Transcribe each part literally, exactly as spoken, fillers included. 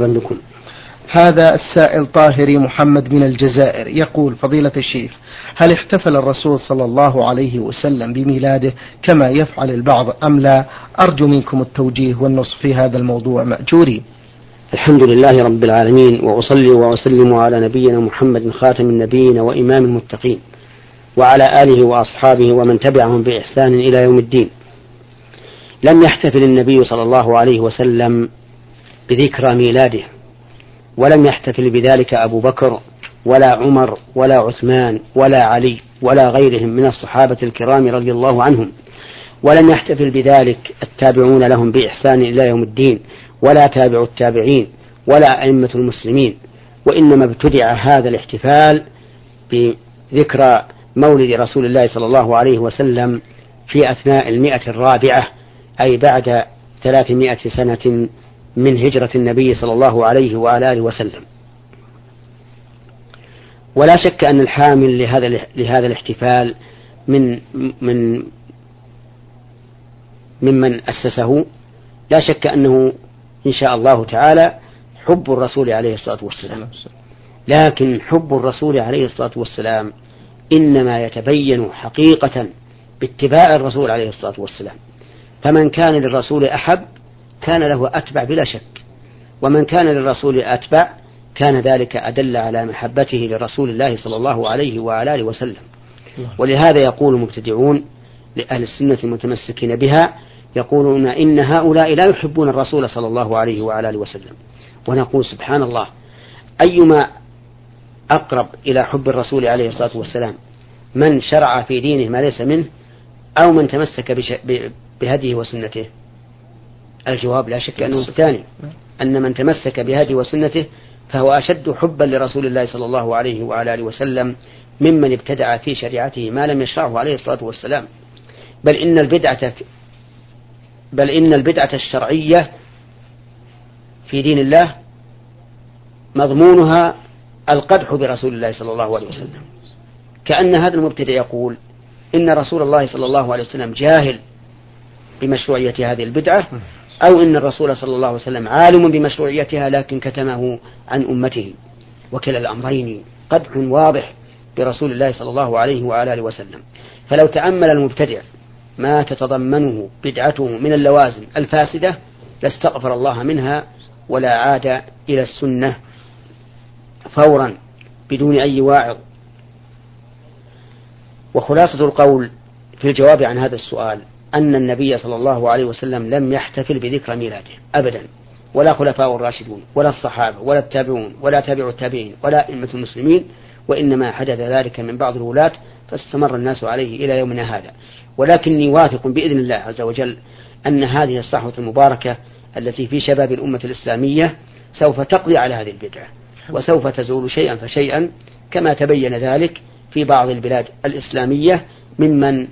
لكم. هذا السائل طاهري محمد من الجزائر يقول: فضيلة الشيخ، هل احتفل الرسول صلى الله عليه وسلم بميلاده كما يفعل البعض أم لا؟ أرجو منكم التوجيه والنصح في هذا الموضوع، مأجورين. الحمد لله رب العالمين، وأصلي وأسلم على نبينا محمد خاتم النبيين وإمام المتقين، وعلى آله وأصحابه ومن تبعهم بإحسان إلى يوم الدين. لم يحتفل النبي صلى الله عليه وسلم بذكرى ميلاده، ولم يحتفل بذلك أبو بكر ولا عمر ولا عثمان ولا علي ولا غيرهم من الصحابة الكرام رضي الله عنهم، ولم يحتفل بذلك التابعون لهم بإحسان إلى يوم الدين ولا تابع التابعين ولا أئمة المسلمين، وإنما ابتدع هذا الاحتفال بذكرى مولد رسول الله صلى الله عليه وسلم في أثناء المئة الرابعة، أي بعد ثلاثمائة سنة من هجرة النبي صلى الله عليه وآله وسلم. ولا شك أن الحامل لهذا لهذا الاحتفال من من ممن أسسه لا شك أنه إن شاء الله تعالى حب الرسول عليه الصلاة والسلام، لكن حب الرسول عليه الصلاة والسلام إنما يتبين حقيقة باتباع الرسول عليه الصلاة والسلام، فمن كان للرسول أحب كان له أتبع بلا شك، ومن كان للرسول أتبع كان ذلك أدل على محبته لرسول الله صلى الله عليه وآله وسلم. ولهذا يقول المبتدعون لأهل السنة المتمسكين بها، يقولون إن هؤلاء لا يحبون الرسول صلى الله عليه وآله وسلم، ونقول سبحان الله، أيما أقرب إلى حب الرسول عليه الصلاة والسلام، من شرع في دينه ما ليس منه أو من تمسك بهديه وسنته؟ الجواب لا شك أنه الثاني، أن من تمسك بهديه وسنته فهو أشد حبا لرسول الله صلى الله عليه وآله وسلم ممن ابتدع في شريعته ما لم يشرعه عليه الصلاة والسلام. بل إن البدعة بل إن البدعة الشرعية في دين الله مضمونها القدح برسول الله صلى الله عليه وسلم، كأن هذا المبتدع يقول إن رسول الله صلى الله عليه وسلم جاهل بمشروعية هذه البدعة، أو إن الرسول صلى الله عليه وسلم عالم بمشروعيتها لكن كتمه عن أمته، وكلا الأمرين قدح واضح برسول الله صلى الله عليه وآله وسلم. فلو تأمل المبتدع ما تتضمنه بدعته من اللوازم الفاسدة لاستغفر الله منها ولا عاد إلى السنة فورا بدون أي واعظ. وخلاصة القول في الجواب عن هذا السؤال أن النبي صلى الله عليه وسلم لم يحتفل بذكرى ميلاده أبدا، ولا خلفاء الراشدون ولا الصحابة ولا التابعون ولا تابع التابعين ولا أئمة المسلمين، وإنما حدث ذلك من بعض الولاة فاستمر الناس عليه إلى يومنا هذا. ولكني واثق بإذن الله عز وجل أن هذه الصحوة المباركة التي في شباب الأمة الإسلامية سوف تقضي على هذه البدعة، وسوف تزول شيئا فشيئا كما تبين ذلك في بعض البلاد الإسلامية ممن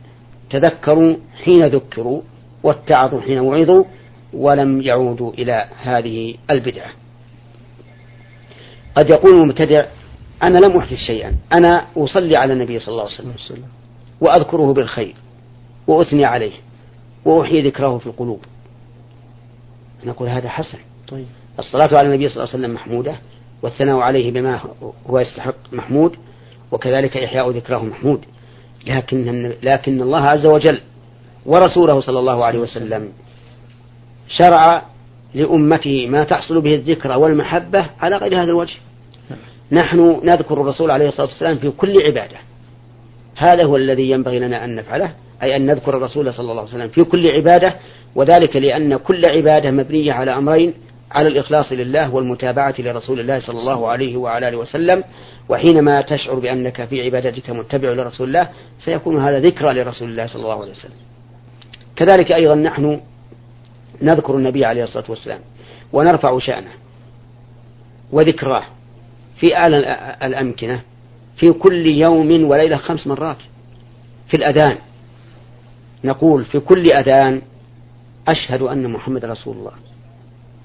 تذكروا حين ذكروا واتعظوا حين وعظوا ولم يعودوا إلى هذه البدعة. قد يقول المبتدع أنا لم أحدث شيئا، أنا أصلي على النبي صلى الله عليه وسلم وأذكره بالخير وأثني عليه وأحيي ذكره في القلوب. نقول هذا حسن، طيب الصلاة على النبي صلى الله عليه وسلم محمودة، والثناء عليه بما هو يستحق محمود، وكذلك إحياء ذكره محمود، لكن, لكن الله عز وجل ورسوله صلى الله عليه وسلم شرع لأمته ما تحصل به الذكرى والمحبة على غير هذا الوجه. نحن نذكر الرسول عليه الصلاة والسلام في كل عبادة، هذا هو الذي ينبغي لنا أن نفعله، أي أن نذكر الرسول صلى الله عليه وسلم في كل عبادة، وذلك لأن كل عبادة مبنية على أمرين: على الإخلاص لله والمتابعة لرسول الله صلى الله عليه وآله وسلم. وحينما تشعر بأنك في عبادتك متبع لرسول الله سيكون هذا ذكرى لرسول الله صلى الله عليه وسلم. كذلك أيضا نحن نذكر النبي عليه الصلاة والسلام ونرفع شأنه وذكراه في أعلى الأمكنة في كل يوم وليلة خمس مرات. في الأذان نقول في كل أذان أشهد أن محمد رسول الله،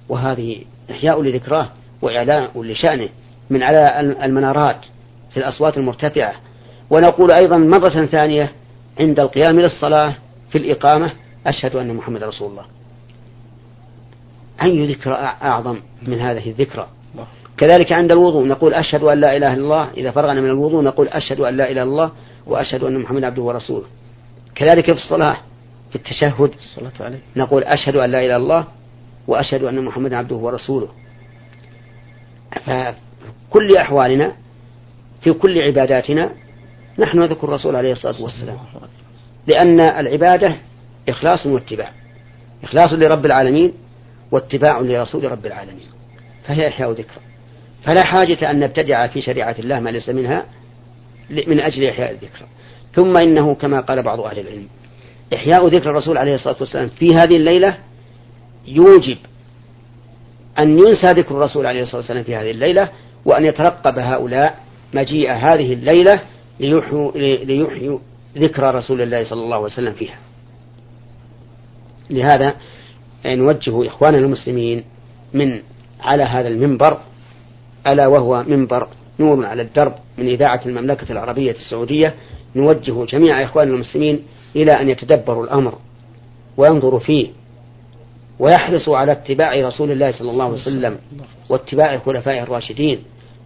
وهذه إحياء لذكراه وإعلان لشأنه من على المنارات في الأصوات المرتفعة. ونقول أيضا مرة ثانية عند القيام للصلاة في الإقامة أشهد أن محمد رسول الله. أي ذكرى أعظم من هذه الذكرى؟ كذلك عند الوضوء نقول أشهد أن لا إله إلا الله، إذا فرغنا من الوضوء نقول أشهد أن لا إله إلا الله وأشهد أن محمد عبده ورسوله. كذلك في الصلاة في التشهد نقول أشهد أن لا إله إلا الله وأشهد أن محمد عبده ورسوله. فكل أحوالنا في كل عباداتنا نحن نذكر الرسول عليه الصلاة والسلام، لأن العبادة إخلاص واتباع، إخلاص لرب العالمين واتباع لرسول رب العالمين، فهي إحياء ذكرى. فلا حاجة أن نبتدع في شريعة الله ما ليس منها من أجل إحياء الذكرى. ثم إنه كما قال بعض أهل العلم إحياء ذكر الرسول عليه الصلاة والسلام في هذه الليلة يوجب أن ينسى ذكر الرسول عليه الصلاة والسلام في هذه الليلة، وأن يترقب هؤلاء مجيء هذه الليلة ليحيوا ليحيوا ذكر رسول الله صلى الله عليه وسلم فيها. لهذا نوجه إخواننا المسلمين من على هذا المنبر، ألا وهو منبر نور على الدرب من إذاعة المملكة العربية السعودية، نوجه جميع إخواننا المسلمين إلى أن يتدبروا الأمر وينظروا فيه ويحرصوا على اتباع رسول الله صلى الله عليه وسلم واتباع خلفائه الراشدين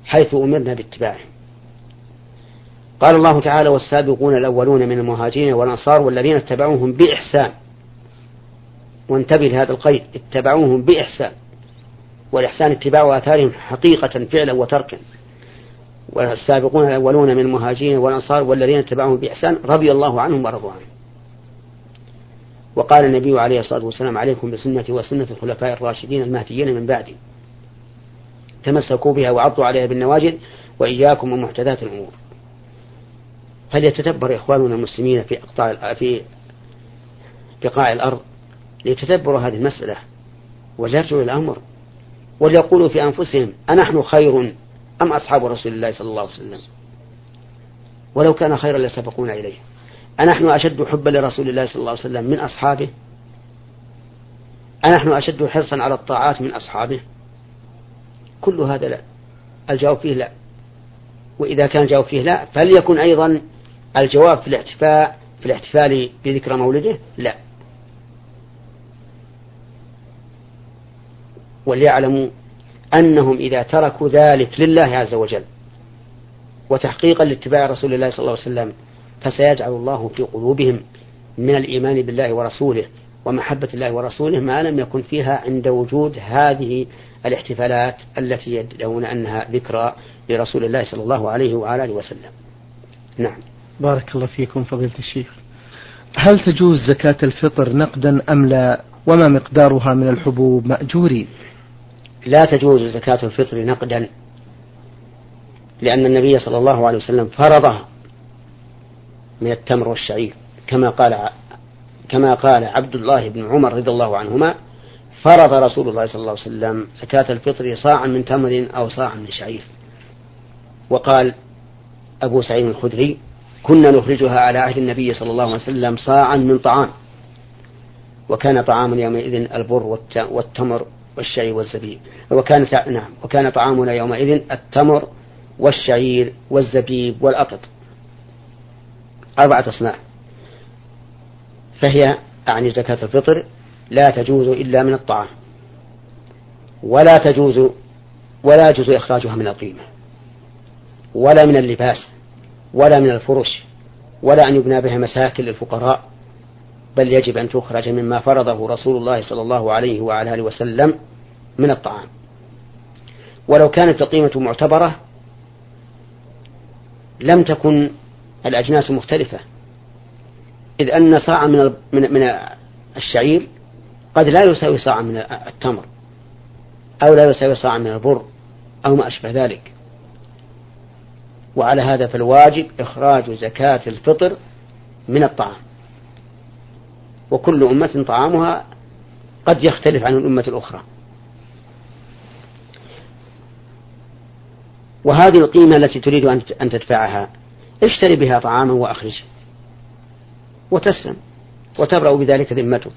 حيث أمرنا باتباعه. قال الله تعالى: والسابقون الأولون من المهاجرين والأنصار والذين اتبعوهم بإحسان. وانتبه لهذا القيد: اتبعوهم بإحسان، والإحسان اتباع آثارهم حقيقة فعلا وتركا. والسابقون الأولون من المهاجرين والأنصار والذين اتبعوهم بإحسان رضي الله عنهم ورضوا عنه. وقال النبي عليه الصلاة والسلام: عليكم بسنتي وسنة الخلفاء الراشدين المهديين من بعدي، تمسكوا بها وعضوا عليها بالنواجذ، وإياكم ومحدثات الأمور. فليتدبر إخواننا المسلمين في أقطاع في بقاع الأرض، ليتدبروا هذه المسألة وليرجعوا الأمر وليقولوا في أنفسهم: أنحن خير أم أصحاب رسول الله صلى الله عليه وسلم؟ ولو كان خيرا لسبقونا إليه. أنحن أشد حبا لرسول الله صلى الله عليه وسلم من أصحابه؟ أنحن أشد حرصا على الطاعات من أصحابه؟ كل هذا لا، الجواب فيه لا. وإذا كان الجواب فيه لا، فليكن أيضا الجواب في الاحتفاء في الاحتفال بذكرى مولده لا. وليعلموا أنهم إذا تركوا ذلك لله عز وجل وتحقيقا لاتباع رسول الله صلى الله عليه وسلم، فسيجعل الله في قلوبهم من الإيمان بالله ورسوله ومحبة الله ورسوله ما لم يكن فيها عند وجود هذه الاحتفالات التي يدعون أنها ذكرى لرسول الله صلى الله عليه وآله وسلم. نعم، بارك الله فيكم فضيلة الشيخ. هل تجوز زكاة الفطر نقدا أم لا؟ وما مقدارها من الحبوب مأجورين؟ لا تجوز زكاة الفطر نقدا، لأن النبي صلى الله عليه وسلم فرضها من التمر والشعير، كما قال كما قال عبد الله بن عمر رضي الله عنهما: فرض رسول الله صلى الله عليه وسلم زكاة الفطر صاعا من تمر أو صاعا من شعير. وقال أبو سعيد الخدري: كنا نخرجها على عهد النبي صلى الله عليه وسلم صاعا من طعام، وكان طعامنا يومئذ البر والتمر والشعير والزبيب، وكان نعم وكان طعامنا يومئذ التمر والشعير والزبيب والأقط، أربعة أصناف. فهي أعني زكاة الفطر لا تجوز إلا من الطعام، ولا تجوز ولا يجوز إخراجها من القيمة، ولا من اللباس، ولا من الفرش، ولا أن يبنى بها مساكن للفقراء، بل يجب أن تخرج مما فرضه رسول الله صلى الله عليه وعلى آله وسلم من الطعام. ولو كانت القيمة معتبرة لم تكن الأجناس مختلفة، إذ أن صاعا من الشعير قد لا يساوي صاعا من التمر، أو لا يساوي صاعا من البر، أو ما أشبه ذلك. وعلى هذا فالواجب إخراج زكاة الفطر من الطعام، وكل أمة طعامها قد يختلف عن الأمة الأخرى. وهذه القيمة التي تريد أن تدفعها اشتري بها طعاما وأخرجه وتسلم وتبرأ بذلك ذمتك.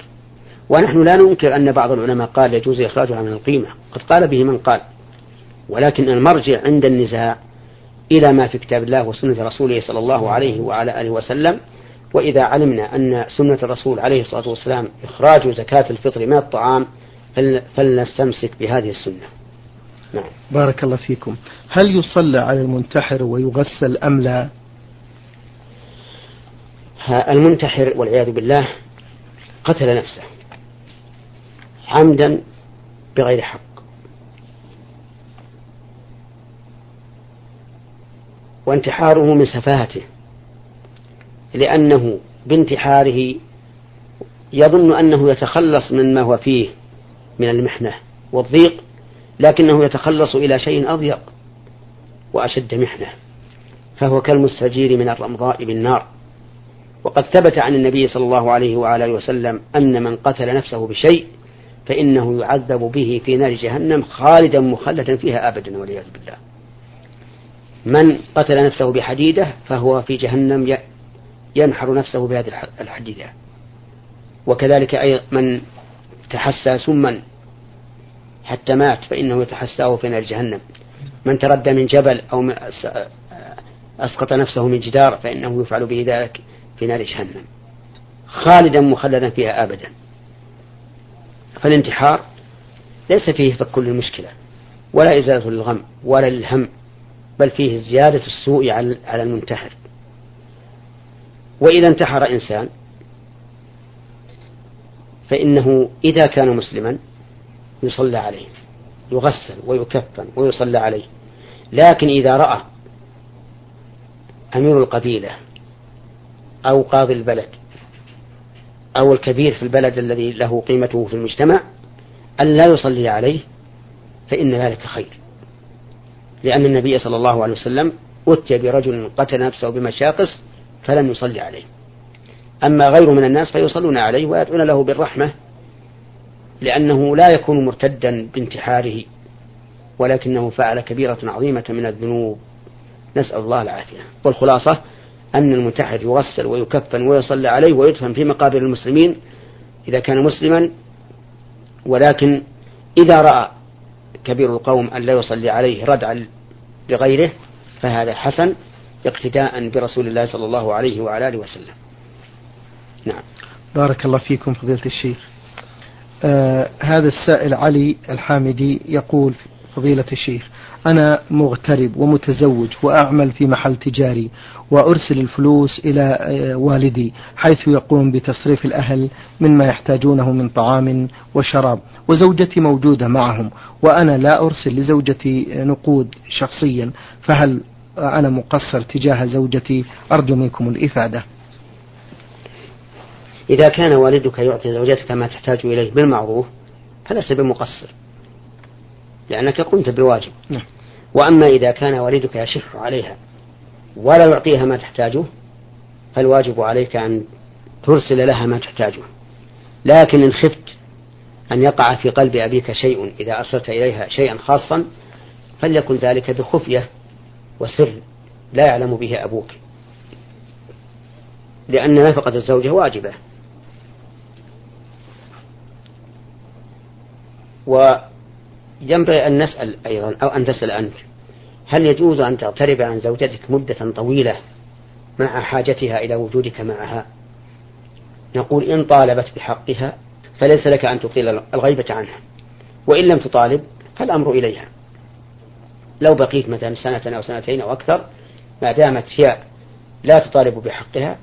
ونحن لا ننكر أن بعض العلماء قال يجوز إخراجها من القيمة، قد قال به من قال، ولكن المرجع عند النزاع إلى ما في كتاب الله وسنة رسوله صلى الله عليه وعلى آله وسلم. وإذا علمنا أن سنة الرسول عليه الصلاة والسلام إخراج زكاة الفطر من الطعام، فلنستمسك بهذه السنة. نعم. بارك الله فيكم. هل يصلى على المنتحر ويغسل أم لا؟ المنتحر والعياذ بالله قتل نفسه عمدا بغير حق، وانتحاره من سفاهته، لأنه بانتحاره يظن أنه يتخلص من ما هو فيه من المحنة والضيق، لكنه يتخلص إلى شيء أضيق وأشد محنة، فهو كالمستجير من الرمضاء بالنار. وقد ثبت عن النبي صلى الله عليه وآله وسلم أن من قتل نفسه بشيء فإنه يعذب به في نار جهنم خالدا مخلدا فيها أبدا والعياذ بالله. من قتل نفسه بحديدة فهو في جهنم ينحر نفسه بهذه الحديدة. وكذلك أي من تحسى سما حتى مات فإنه يتحساه في نار جهنم. من تردى من جبل أو أسقط نفسه من جدار فإنه يفعل به ذلك في نار جهنم خالدا مخلدا فيها أبدا. فالانتحار ليس فيه فك للمشكلة ولا إزالة للغم ولا للهم، بل فيه زيادة السوء على المنتحر. وإذا انتحر إنسان فإنه إذا كان مسلما يصلى عليه، يغسل ويكفن ويصلى عليه. لكن إذا رأى أمير القبيلة أو قاضي البلد أو الكبير في البلد الذي له قيمته في المجتمع أن لا يصلي عليه فإن ذلك خير، لأن النبي صلى الله عليه وسلم أتي برجل قتل نفسه بمشاقص فلم يصلي عليه. أما غير من الناس فيصلون عليه ويدعون له بالرحمة، لأنه لا يكون مرتدا بانتحاره، ولكنه فعل كبيرة عظيمة من الذنوب، نسأل الله العافية. والخلاصة أن المنتحر يغسل ويكفن ويصلى عليه ويدفن في مقابر المسلمين إذا كان مسلما، ولكن إذا رأى كبير القوم أن لا يصلي عليه ردعا لغيره فهذا حسن اقتداء برسول الله صلى الله عليه وعلى آله وسلم. نعم. بارك الله فيكم فضيلة الشيخ. آه هذا السائل علي الحامدي يقول: فضيلة الشيخ، أنا مغترب ومتزوج وأعمل في محل تجاري وأرسل الفلوس إلى والدي حيث يقوم بتصريف الأهل مما يحتاجونه من طعام وشراب، وزوجتي موجودة معهم، وأنا لا أرسل لزوجتي نقود شخصيا، فهل أنا مقصر تجاه زوجتي؟ أرجو منكم الإفادة. إذا كان والدك يعطي زوجتك ما تحتاج إليه بالمعروف فلست بمقصر، لأنك قمت بواجب. نعم. وأما إذا كان والدك يشح عليها ولا يعطيها ما تحتاجه فالواجب عليك أن ترسل لها ما تحتاجه، لكن إن خفت أن يقع في قلب أبيك شيء إذا أرسلت إليها شيئا خاصا فليكن ذلك بخفية وسر لا يعلم به أبوك، لأن نفقة الزوجة واجبة. وينبغي أن نسأل أيضا أو أن تسأل أنت: هل يجوز أن تغترب عن زوجتك مدة طويلة مع حاجتها إلى وجودك معها؟ نقول: إن طالبت بحقها فليس لك أن تطيل الغيبة عنها، وإن لم تطالب فالأمر إليها. لو بقيت مثلا سنة أو سنتين أو أكثر ما دامت هي لا تطالب بحقها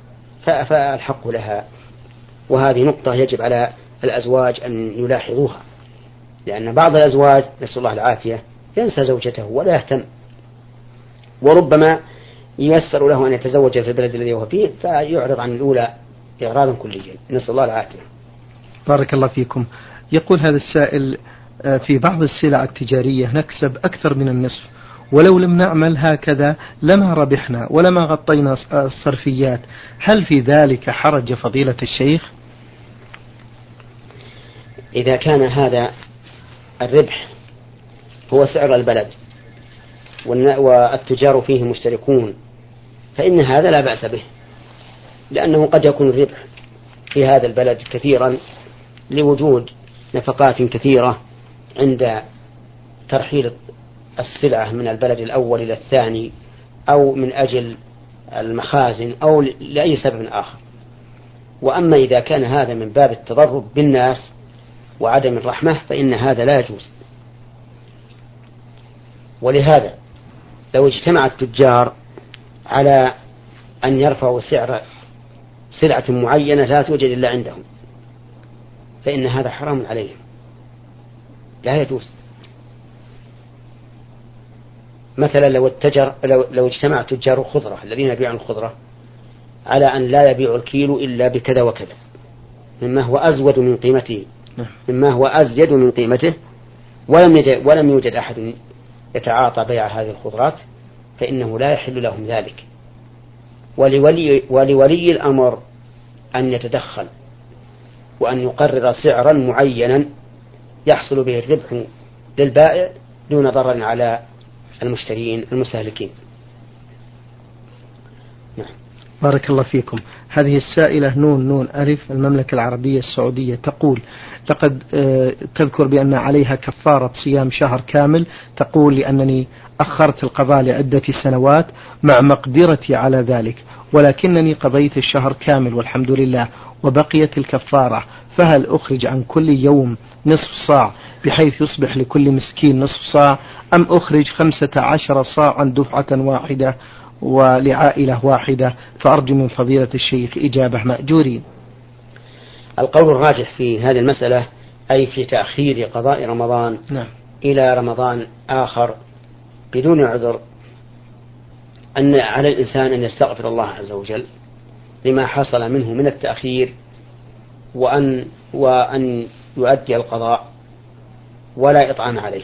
فالحق لها. وهذه نقطة يجب على الأزواج أن يلاحظوها، لأن بعض الأزواج نسأل الله العافية ينسى زوجته ولا يهتم، وربما ييسر له أن يتزوج في البلد الذي هو فيه فيعرض عن الأولى إعراضا كليا، نسأل الله العافية. بارك الله فيكم. يقول هذا السائل: في بعض السلع التجارية نكسب أكثر من النصف، ولو لم نعمل هكذا لما ربحنا ولما غطينا الصرفيات، هل في ذلك حرج فضيلة الشيخ؟ إذا كان هذا الربح هو سعر البلد والتجار فيه مشتركون فإن هذا لا بأس به، لأنه قد يكون الربح في هذا البلد كثيرا لوجود نفقات كثيرة عند ترحيل السلعة من البلد الأول إلى الثاني أو من أجل المخازن أو لأي سبب آخر. وأما إذا كان هذا من باب التضرب بالناس وعدم الرحمة فإن هذا لا يجوز. ولهذا لو اجتمع التجار على أن يرفعوا سعر سلعة معينة لا توجد إلا عندهم فإن هذا حرام عليهم لا يجوز. مثلا لو, التجر لو, لو اجتمع تجار الخضرة الذين يبيعون الخضرة على أن لا يبيع الكيلو إلا بكذا وكذا مما هو أزود من قيمته مما هو أزيد من قيمته ولم يوجد, ولم يوجد أحد يتعاطى بيع هذه الخضرات فإنه لا يحل لهم ذلك. ولولي, ولولي الأمر أن يتدخل وأن يقرر سعرا معينا يحصل به الربح للبائع دون ضرر على المشترين المستهلكين. نعم. بارك الله فيكم. هذه السائلة نون نون ألف المملكة العربية السعودية تقول لقد تذكر بأن عليها كفارة صيام شهر كامل تقول لأنني أخرت القضاء لعدة سنوات مع مقدرتي على ذلك ولكنني قضيت الشهر كامل والحمد لله وبقيت الكفارة فهل أخرج عن كل يوم نصف صاع بحيث يصبح لكل مسكين نصف صاع أم أخرج خمسة عشر صاعا دفعة واحدة ولعائلة واحدة فأرجو من فضيلة الشيخ إجابة مأجورين. القول الراجح في هذه المسألة أي في تأخير قضاء رمضان نعم. إلى رمضان آخر بدون عذر أن على الإنسان أن يستغفر الله عز وجل لما حصل منه من التأخير وأن, وأن يؤدي القضاء ولا إطعام عليه.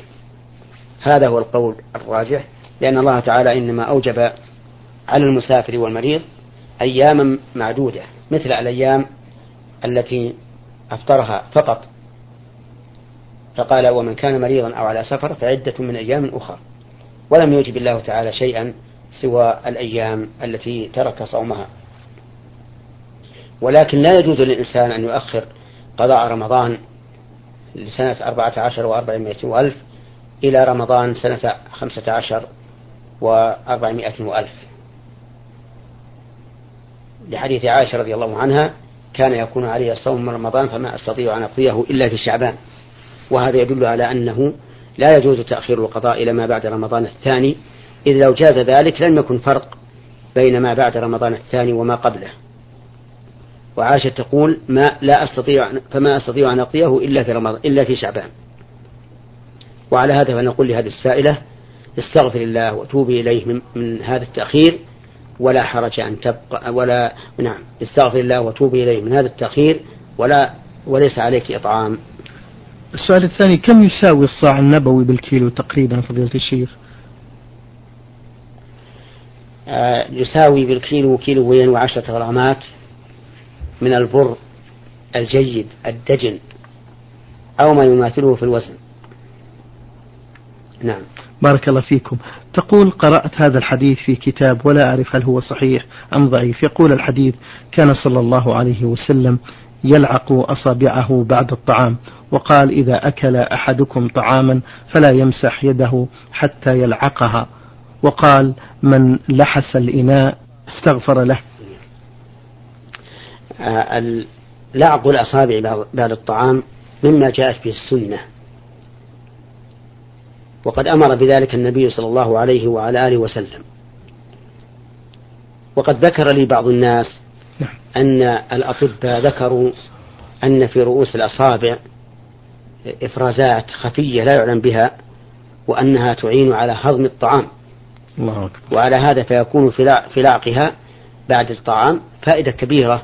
هذا هو القول الراجح لأن الله تعالى إنما أوجب على المسافر والمريض أياما معدودة مثل الأيام التي أفطرها فقط فقال ومن كان مريضا أو على سفر فعدة من أيام أخرى ولم يوجب الله تعالى شيئا سوى الأيام التي ترك صومها. ولكن لا يجوز للإنسان أن يؤخر قضاء رمضان لسنة أربعة عشر وأربعمائة وألف إلى رمضان سنة خمسة عشر وأربعمائة وألف لحديث عائشة رضي الله عنها كان يكون علي الصوم من رمضان فما أستطيع أن أقضيه إلا في شعبان. وهذا يدل على أنه لا يجوز تأخير القضاء إلى ما بعد رمضان الثاني إذ لو جاز ذلك لم يكن فرق بين ما بعد رمضان الثاني وما قبله. وعائشة تقول ما لا أستطيع فما أستطيع أن أقضيه إلا في رمضان إلا في شعبان. وعلى هذا فنقول لهذه السائلة استغفر الله وتوبي إليه من, من هذا التأخير ولا حرج أن تبقى ولا نعم استغفر الله وتوبي إليه من هذا التأخير ولا وليس عليك إطعام. السؤال الثاني كم يساوي الصاع النبوي بالكيلو تقريبا فضيلة الشيخ؟ آه يساوي بالكيلو كيلوين وعشرة غرامات من البر الجيد الدجن أو ما يماثله في الوزن. نعم. بارك الله فيكم. تقول قرأت هذا الحديث في كتاب ولا أعرف هل هو صحيح أم ضعيف يقول الحديث كان صلى الله عليه وسلم يلعق أصابعه بعد الطعام وقال إذا أكل أحدكم طعاما فلا يمسح يده حتى يلعقها وقال من لحس الإناء استغفر له. لعق الأصابع بعد الطعام مما جاءت به السنة وقد أمر بذلك النبي صلى الله عليه وعلى آله وسلم. وقد ذكر لي بعض الناس أن الأطباء ذكروا أن في رؤوس الأصابع إفرازات خفية لا يعلم بها وأنها تعين على هضم الطعام الله أكبر. وعلى هذا فيكون في لعقها بعد الطعام فائدة كبيرة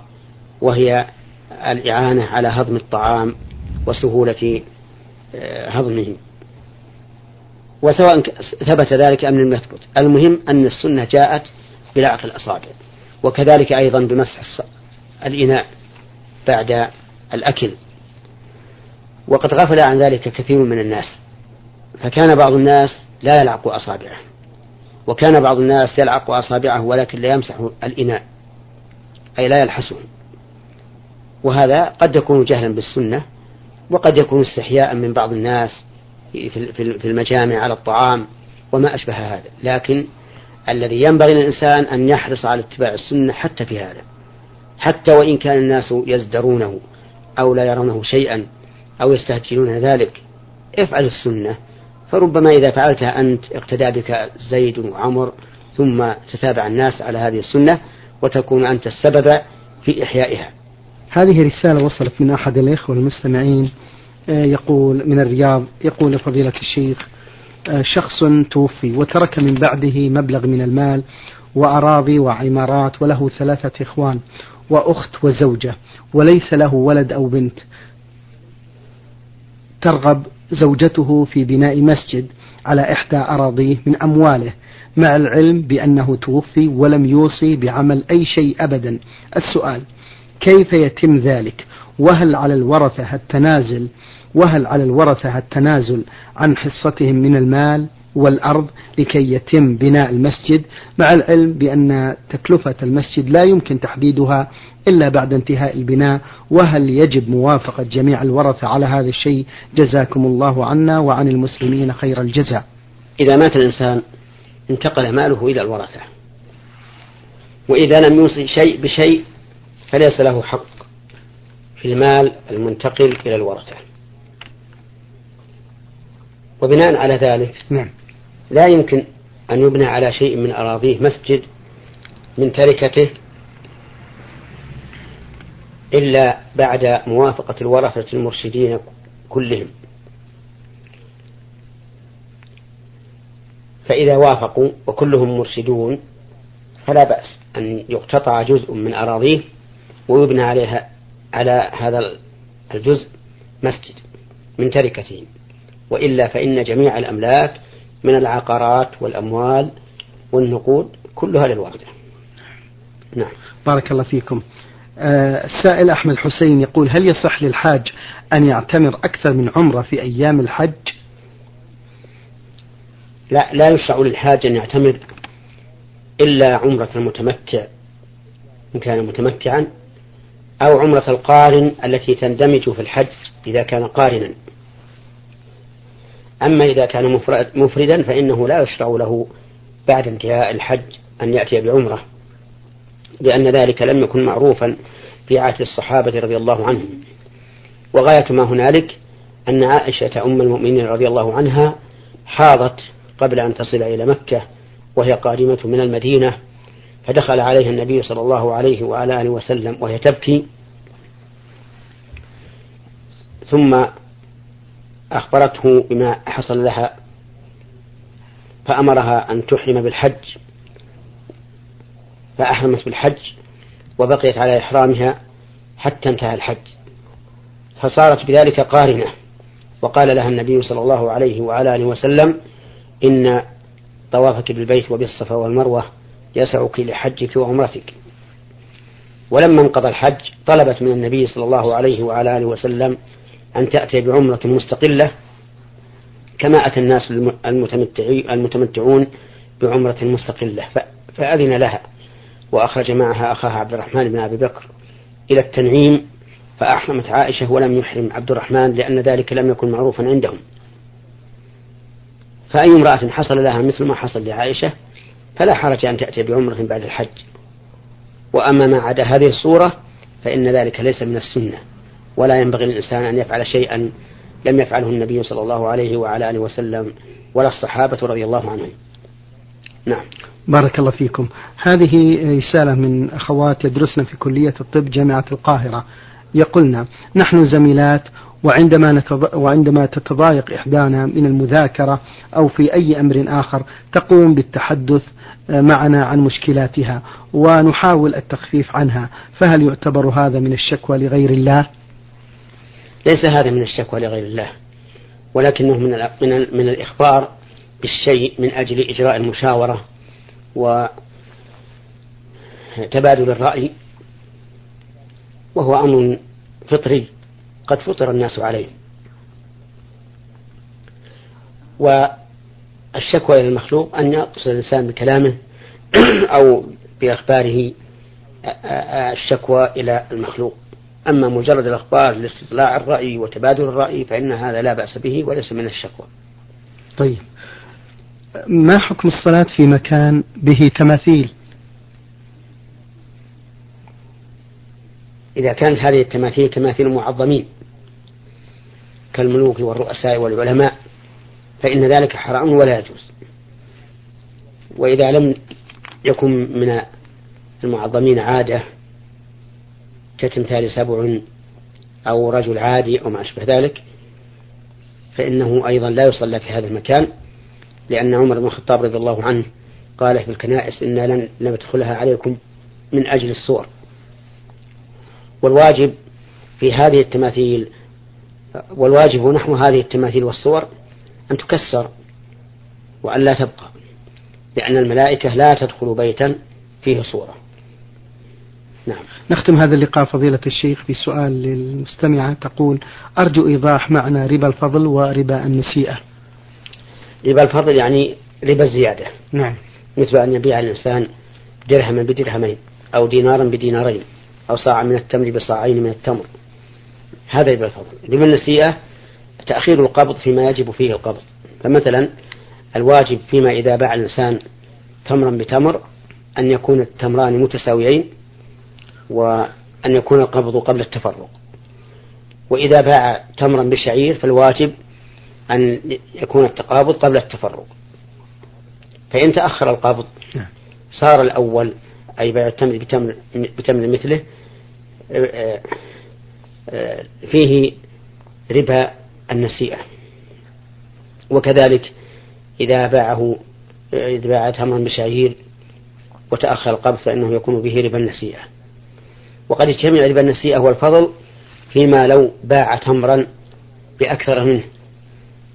وهي الإعانة على هضم الطعام وسهولة هضمه وسواء ثبت ذلك أم لم يثبت المهم أن السنة جاءت بلعق الأصابع وكذلك أيضا بمسح الإناء بعد الأكل. وقد غفل عن ذلك كثير من الناس فكان بعض الناس لا يلعق أصابعه وكان بعض الناس يلعق أصابعه ولكن لا يمسح الإناء أي لا يلحسه وهذا قد يكون جهلا بالسنة وقد يكون استحياء من بعض الناس في المجامع على الطعام وما أشبه هذا. لكن الذي ينبغي للإنسان أن يحرص على اتباع السنة حتى في هذا حتى وإن كان الناس يزدرونه أو لا يرونه شيئا أو يستهجنون ذلك افعل السنة، فربما إذا فعلتها أنت اقتدى بك زيد وعمر ثم تتابع الناس على هذه السنة وتكون أنت السبب في إحيائها. هذه رسالة وصلت من أحد الإخوة المستمعين يقول من الرياض، يقول لفضيلة الشيخ شخص توفي وترك من بعده مبلغ من المال وأراضي وعمارات وله ثلاثة إخوان وأخت وزوجة وليس له ولد أو بنت، ترغب زوجته في بناء مسجد على إحدى أراضيه من أمواله مع العلم بأنه توفي ولم يوصي بعمل أي شيء أبدا. السؤال كيف يتم ذلك؟ وهل على الورثة التنازل وهل على الورثة التنازل عن حصتهم من المال والأرض لكي يتم بناء المسجد، مع العلم بأن تكلفة المسجد لا يمكن تحديدها إلا بعد انتهاء البناء، وهل يجب موافقة جميع الورثة على هذا الشيء؟ جزاكم الله عنا وعن المسلمين خير الجزاء. إذا مات الإنسان انتقل ماله إلى الورثة، وإذا لم يوصي شيء بشيء فليس له حق في المال المنتقل إلى الورثة. وبناء على ذلك نعم. لا يمكن أن يبنى على شيء من أراضيه مسجد من تركته إلا بعد موافقة الورثة المرشدين كلهم، فإذا وافقوا وكلهم مرشدون فلا بأس أن يقتطع جزء من أراضيه ويبنى عليها على هذا الجزء مسجد من تركته، وإلا فإن جميع الأملاك من العقارات والأموال والنقود كلها للورثة. نعم بارك الله فيكم. آه السائل أحمد حسين يقول هل يصح للحاج أن يعتمر أكثر من عمره في أيام الحج؟ لا لا يشرع للحاج أن يعتمر إلا عمرة المتمتع إن كان متمتعا، أو عمرة القارن التي تندمج في الحج إذا كان قارنا. أما إذا كان مفردا فإنه لا يشرع له بعد انتهاء الحج أن يأتي بعمره، لأن ذلك لم يكن معروفا في عهد الصحابة رضي الله عنهم. وغاية ما هنالك أن عائشة أم المؤمنين رضي الله عنها حاضت قبل أن تصل إلى مكة وهي قادمة من المدينة، فدخل عليها النبي صلى الله عليه وعلى آله وسلم وهي تبكي، ثم أخبرته بما حصل لها فأمرها أن تحرم بالحج، فأحرمت بالحج وبقيت على إحرامها حتى انتهى الحج، فصارت بذلك قارنة. وقال لها النبي صلى الله عليه وعلى آله وسلم إن طوافك بالبيت وبالصفا والمروة يسعك لحجك وعمرتك. ولما انقضى الحج طلبت من النبي صلى الله عليه وعلى آله وسلم أن تأتي بعمرة مستقلة كما أتى الناس المتمتعون بعمرة مستقلة، فأذن لها وأخرج معها أخاها عبد الرحمن بن أبي بكر إلى التنعيم، فأحرمت عائشة ولم يحرم عبد الرحمن لأن ذلك لم يكن معروفا عندهم. فأي امرأة حصل لها مثل ما حصل لعائشة فلا حرج أن تأتي بعمرة بعد الحج. وأما ما عدا هذه الصورة فإن ذلك ليس من السنة، ولا ينبغي للإنسان أن يفعل شيئا لم يفعله النبي صلى الله عليه وعلى آله وسلم ولا الصحابة رضي الله عنهم. نعم بارك الله فيكم. هذه رسالة من أخوات يدرسن في كلية الطب جامعة القاهرة، يقولنا نحن زميلات وعندما, نتض... وعندما تتضايق إحدانا من المذاكرة أو في أي أمر آخر تقوم بالتحدث معنا عن مشكلاتها ونحاول التخفيف عنها، فهل يعتبر هذا من الشكوى لغير الله؟ ليس هذا من الشكوى لغير الله، ولكنه من من الإخبار بالشيء من أجل إجراء المشاورة وتبادل الرأي، وهو أمر فطري قد فطر الناس عليه. والشكوى إلى المخلوق أن يقصد الإنسان بكلامه أو بأخباره الشكوى إلى المخلوق، أما مجرد الأخبار لاستطلاع الرأي وتبادل الرأي فإن هذا لا بأس به وليس من الشكوى. طيب ما حكم الصلاة في مكان به تماثيل؟ إذا كانت هذه التماثيل تماثيل معظمين كالملوك والرؤساء والعلماء فإن ذلك حرام ولا يجوز. وإذا لم يكن من المعظمين عادة كتمثال سبع أو رجل عادي أو ما أشبه ذلك فإنه أيضا لا يصلى في هذا المكان، لأن عمر بن الخطاب رضي الله عنه قال في الكنائس إنا لن ندخلها عليكم من أجل الصور. والواجب في هذه التماثيل والواجب نحو هذه التماثيل والصور أن تكسر وأن لا تبقى، لأن الملائكة لا تدخل بيتا فيه صورة. نعم. نختم هذا اللقاء فضيلة الشيخ بسؤال للمستمعة تقول: أرجو إيضاح معنى ربا الفضل وربا النسيئة. ربا الفضل يعني ربا الزيادة. نعم. مثل أن يبيع الإنسان درهما بدرهمين أو دينارا بدينارين أو ساعة من التمر بساعين من التمر، هذا ربا الفضل. ربا النسيئة تأخير القبض فيما يجب فيه القبض. فمثلا الواجب فيما إذا باع الإنسان تمرا بتمر أن يكون التمران متساويين وأن يكون القبض قبل التفرق. وإذا باع تمرا بالشعير فالواجب أن يكون التقابض قبل التفرق. فإن تأخر القبض صار الأول أي بيع التمر بتمر, بتمر مثله فيه ربا النسيئة. وكذلك إذا باعه إذا باع تمرا بالشعير وتأخر القبض فإنه يكون به ربا النسيئة. وقد اجتمع ربا النسيئة والفضل فيما لو باع تمرا بأكثر منه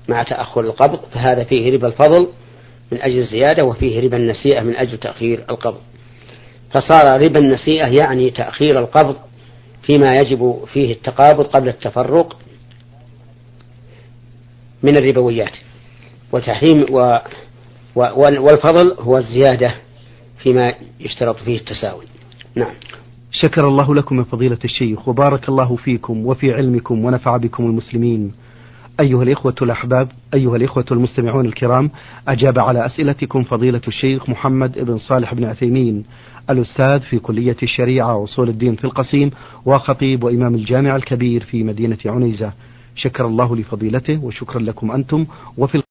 مع تأخر القبض، فهذا فيه ربا الفضل من أجل الزيادة، وفيه ربا النسيئة من أجل تأخير القبض. فصار ربا النسيئة يعني تأخير القبض فيما يجب فيه التقابض قبل التفرق من الربويات، وتحريم و... و... والفضل هو الزيادة فيما يشترط فيه التساوي. نعم. شكر الله لكم يا فضيلة الشيخ وبارك الله فيكم وفي علمكم ونفع بكم المسلمين. أيها الإخوة الأحباب، أيها الإخوة المستمعون الكرام، أجاب على أسئلتكم فضيلة الشيخ محمد ابن صالح ابن عثيمين الأستاذ في كلية الشريعة وأصول الدين في القصيم وخطيب وإمام الجامع الكبير في مدينة عنيزة. شكر الله لفضيلته وشكرا لكم أنتم وفي